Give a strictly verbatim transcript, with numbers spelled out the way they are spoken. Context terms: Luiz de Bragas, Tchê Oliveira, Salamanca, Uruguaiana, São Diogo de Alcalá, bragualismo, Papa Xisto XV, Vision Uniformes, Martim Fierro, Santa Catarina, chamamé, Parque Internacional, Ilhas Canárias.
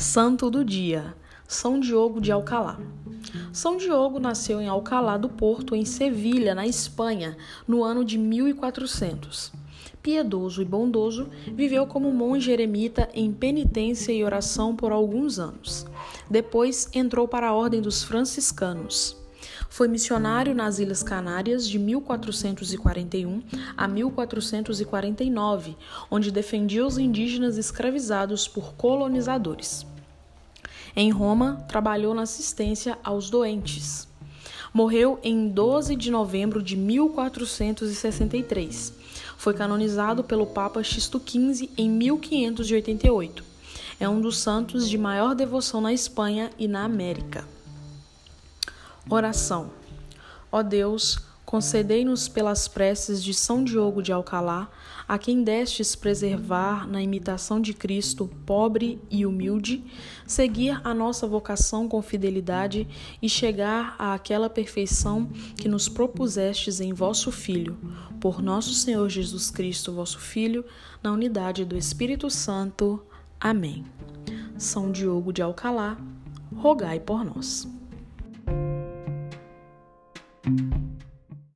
Santo do dia, São Diogo de Alcalá. São Diogo nasceu em Alcalá do Porto, em Sevilha, na Espanha, no ano de mil e quatrocentos. Piedoso e bondoso, viveu como monge eremita em penitência e oração por alguns anos. Depois entrou para a Ordem dos Franciscanos. Foi missionário nas Ilhas Canárias de mil quatrocentos e quarenta e um a mil quatrocentos e quarenta e nove, onde defendia os indígenas escravizados por colonizadores. Em Roma, trabalhou na assistência aos doentes. Morreu em doze de novembro de mil quatrocentos e sessenta e três. Foi canonizado pelo Papa Xisto quinze em mil quinhentos e oitenta e oito. É um dos santos de maior devoção na Espanha e na América. Oração. Ó Deus, concedei-nos pelas preces de São Diogo de Alcalá, a quem destes preservar na imitação de Cristo, pobre e humilde, seguir a nossa vocação com fidelidade e chegar àquela perfeição que nos propusestes em vosso Filho, por nosso Senhor Jesus Cristo, vosso Filho, na unidade do Espírito Santo. Amém. São Diogo de Alcalá, rogai por nós.